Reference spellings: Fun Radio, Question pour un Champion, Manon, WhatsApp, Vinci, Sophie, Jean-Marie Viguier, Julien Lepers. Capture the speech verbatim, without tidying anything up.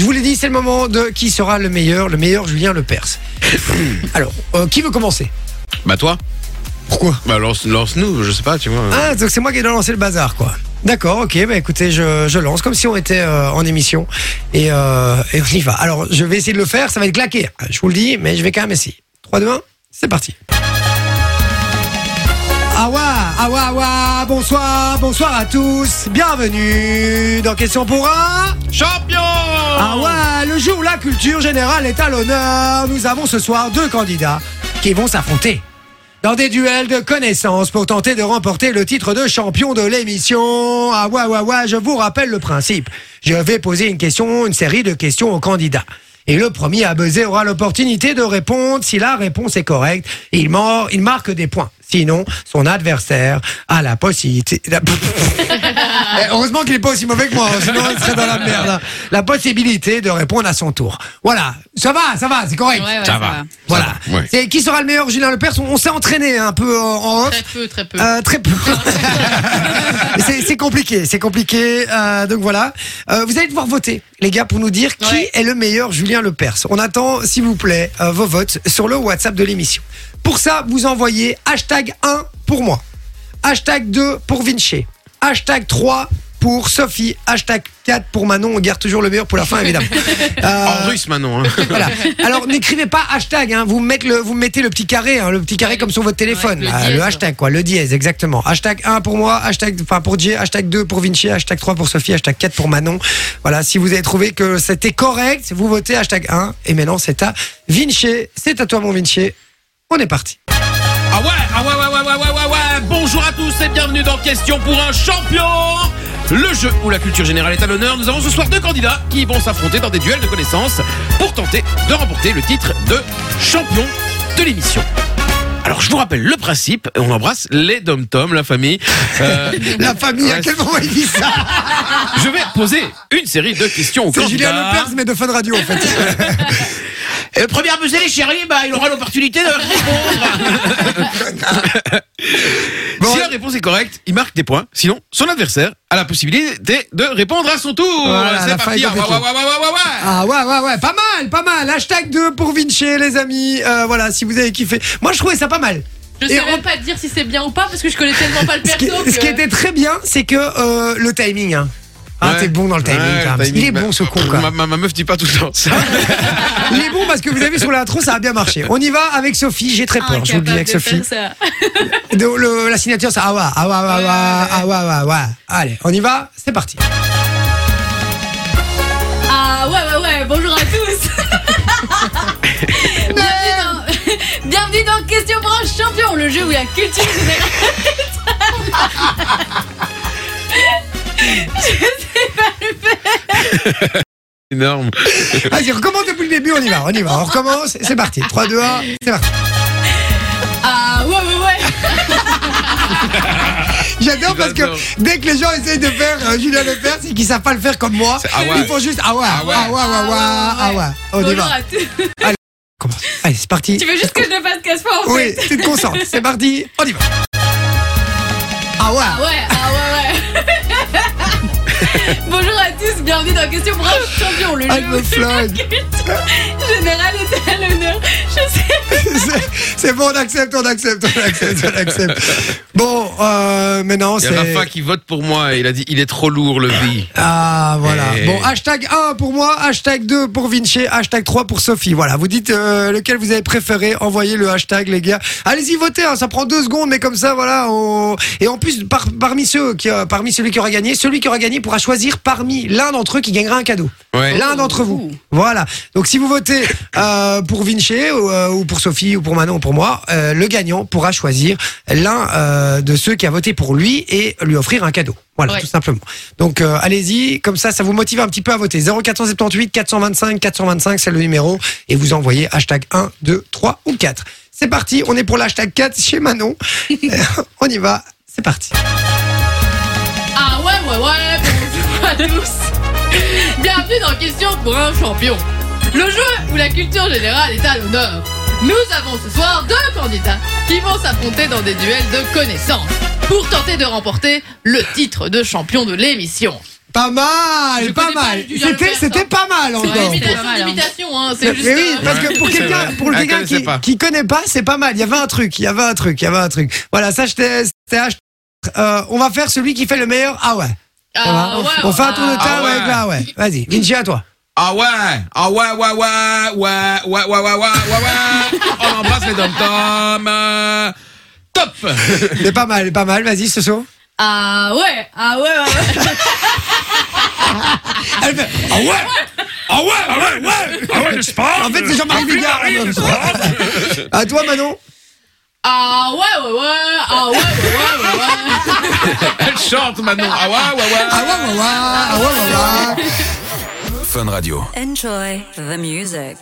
Je vous l'ai dit, c'est le moment de qui sera le meilleur, le meilleur Julien Lepers. Alors, euh, qui veut commencer ? Bah toi. Pourquoi ? Bah lance, lance-nous, je sais pas, tu vois. Ah, donc c'est moi qui dois lancer le bazar, quoi. D'accord, ok, bah écoutez, je, je lance comme si on était euh, en émission et, euh, et on y va. Alors, je vais essayer de le faire, ça va être claqué, je vous le dis, mais je vais quand même essayer. trois, deux, un, c'est parti. Awa, awa, awa, bonsoir, bonsoir à tous, bienvenue dans Question pour un Champion. Awa, le jour où la culture générale est à l'honneur, nous avons ce soir deux candidats qui vont s'affronter dans des duels de connaissances pour tenter de remporter le titre de champion de l'émission. Ah ouais, ouais, ouais, je vous rappelle le principe. Je vais poser une question, une série de questions aux candidats. Et le premier à buzzer aura l'opportunité de répondre. Si la réponse est correcte, il, mor- il marque des points. Sinon, son adversaire a la possibilité... La... Heureusement qu'il n'est pas aussi mauvais que moi, sinon il serait dans la merde. La possibilité de répondre à son tour. Voilà, ça va, ça va, c'est correct. Ouais, ouais, ça, ça va. va. Voilà. Ça va, ouais. C'est, qui sera le meilleur Julien Lepers ? On s'est entraîné un peu en off. Très peu, très peu. Euh, très peu. c'est, c'est compliqué, c'est compliqué. Euh, donc voilà. Euh, vous allez devoir voter, les gars, pour nous dire qui ouais. est le meilleur Julien Lepers. On attend, s'il vous plaît, euh, vos votes sur le WhatsApp de l'émission. Pour ça, vous envoyez hashtag un pour moi, hashtag deux pour Vinci, hashtag trois pour Sophie, hashtag quatre pour Manon. On garde toujours le meilleur pour la fin, évidemment. Euh... En russe, Manon. Hein. Voilà. Alors, n'écrivez pas hashtag, hein. vous, mettez le, vous mettez le petit carré, hein, le petit carré comme sur votre téléphone. Ouais, le, ah, dièse, le hashtag, quoi, le dièse, exactement. Hashtag un pour moi, hashtag enfin, pour J, hashtag deux pour Vinci, hashtag trois pour Sophie, hashtag quatre pour Manon. Voilà, si vous avez trouvé que c'était correct, vous votez hashtag un. Et maintenant, c'est à Vinci. C'est à toi, mon Vinci. On est parti. Ah ouais, ah ouais, ouais, ouais, ouais, ouais, ouais, ouais. Bonjour à tous et bienvenue dans Question pour un Champion. Le jeu où la culture générale est à l'honneur. Nous avons ce soir deux candidats qui vont s'affronter dans des duels de connaissances pour tenter de remporter le titre de champion de l'émission. Alors, je vous rappelle le principe. On embrasse les dom-toms, la famille. Euh, la famille, ouais, à quel moment il dit ça ? Je vais poser une série de questions aux candidats. C'est Julien Lepers, mais de Fun Radio, en fait. Et le premier à buzzer, les chéris, bah, il aura l'opportunité de répondre. Bon. Si la réponse est correcte, il marque des points. Sinon, son adversaire a la possibilité de répondre à son tour. Voilà, c'est parti. Ah, ouais, ouais, ouais, ouais, ouais. Ah, ouais, ouais, ouais. Pas mal, pas mal. Hashtag deux pour Vinci, les amis. Euh, voilà, si vous avez kiffé. Moi, je trouvais ça pas mal. Je ne saurais on... pas dire si c'est bien ou pas, parce que je connais tellement pas le perso. Ce qui, que... ce qui était très bien, c'est que euh, le timing, hein. Ah, ouais. T'es bon dans le timing, ouais, quand même. Il est bah, bon ce con, quoi. Ma, ma, ma meuf dit pas tout le temps ça. Il est bon parce que vous avez vu sur l'intro, ça a bien marché. On y va avec Sophie, j'ai très peur. Ah, je vous le dis avec Sophie. Donc, le, la signature, ça. Ah ouais, ah ouais, ah ouais, ah ouais, ah ouais, ah ouais. Allez, on y va, c'est parti. Ah ouais, ouais, ouais, bonjour à tous. bienvenue, dans, bienvenue dans Question pour un Champion, le jeu où il y a culture générale. Je sais pas le faire. Énorme. Vas-y, recommence depuis le début, on y va, on y va, on recommence, c'est parti. trois, deux, un, c'est parti. Ah ouais, ouais, ouais. J'adore parce que dès que les gens essayent de faire euh, Julien Lepers, c'est qu'ils savent pas le faire comme moi. Ah ouais. Ils font juste ah ouais, ah ouais, ah ouais, ah ouais, ah ouais. Ah ouais. On y va. Allez, commence. Allez, c'est parti. Tu veux juste que je ne fasse casse pas en fait. Oui, tu te concentres, c'est parti, on y va. Ah ouais. Ah ouais, ah ouais, ouais. Bonjour à tous, bienvenue dans Question pour un Champion, le jeu où la culture générale est à l'honneur. Je sais pas. C'est bon, on accepte, on accepte, on accepte, on accepte. Bon, euh, mais non, c'est... Il y a Rafa qui vote pour moi, il a dit, il est trop lourd le vie. Ah, voilà. Et... Bon, hashtag un pour moi, hashtag deux pour Vinci, hashtag trois pour Sophie. Voilà, vous dites euh, lequel vous avez préféré, envoyez le hashtag, les gars. Allez-y, votez, hein, ça prend deux secondes, mais comme ça, voilà. On... Et en plus, par, parmi ceux qui, euh, parmi celui qui aura gagné, celui qui aura gagné pourra choisir parmi l'un d'entre eux qui gagnera un cadeau. Ouais. L'un d'entre vous. Voilà. Donc, si vous votez euh, pour Vinci ou, euh, ou pour Sophie ou pour Manon ou pour moi, euh, le gagnant pourra choisir l'un euh, de ceux qui a voté pour lui et lui offrir un cadeau. Voilà, ouais. Tout simplement. Donc, euh, allez-y. Comme ça, ça vous motive un petit peu à voter. zéro quatre cent soixante-dix-huit, quatre cent vingt-cinq, quatre cent vingt-cinq, c'est le numéro. Et vous envoyez hashtag un, deux, trois ou quatre. C'est parti. On est pour l'hashtag quatre chez Manon. On y va. C'est parti. Ah ouais, ouais, ouais. Bonjour à tous. Bienvenue dans Question pour un Champion. Le jeu où la culture générale est à l'honneur. Nous avons ce soir deux candidats qui vont s'affronter dans des duels de connaissances pour tenter de remporter le titre de champion de l'émission. Pas mal, pas mal. C'était, c'était pas mal en dehors. C'est une imitation, hein. C'est juste. Mais oui, parce que pour quelqu'un, pour quelqu'un qui, qui connaît pas, c'est pas mal. Il y avait un truc, il y avait un truc, il y avait un truc. Voilà, ça, c'était H. Euh, on va faire celui qui fait le meilleur. Ah ouais. Ah, ouais, on fait un tour de table avec là, ouais. Vas-y, Vinci, à toi. Ah ouais, ah ouais, ouais, ouais, ouais, ouais, ouais, ouais, ouais, ouais. On embrasse les dom-toms. Top. C'est pas mal, pas mal. Vas-y, Soso. Ah ouais, ah ouais, ah ouais. Elle fait, ah ouais, ah ouais, ah ouais, ouais, ah ouais, n'est-ce pas? En fait, c'est Jean-Marie Viguier. À toi, Manon. Ah ouais, ouais, ouais, ah ouais, ouais, ouais, ouais. Elle chante, Manon. Ah ouais, ouais, ouais, ah ouais, ouais, ouais, ah ouais, ouais, ouais. Fun Radio. Enjoy the music.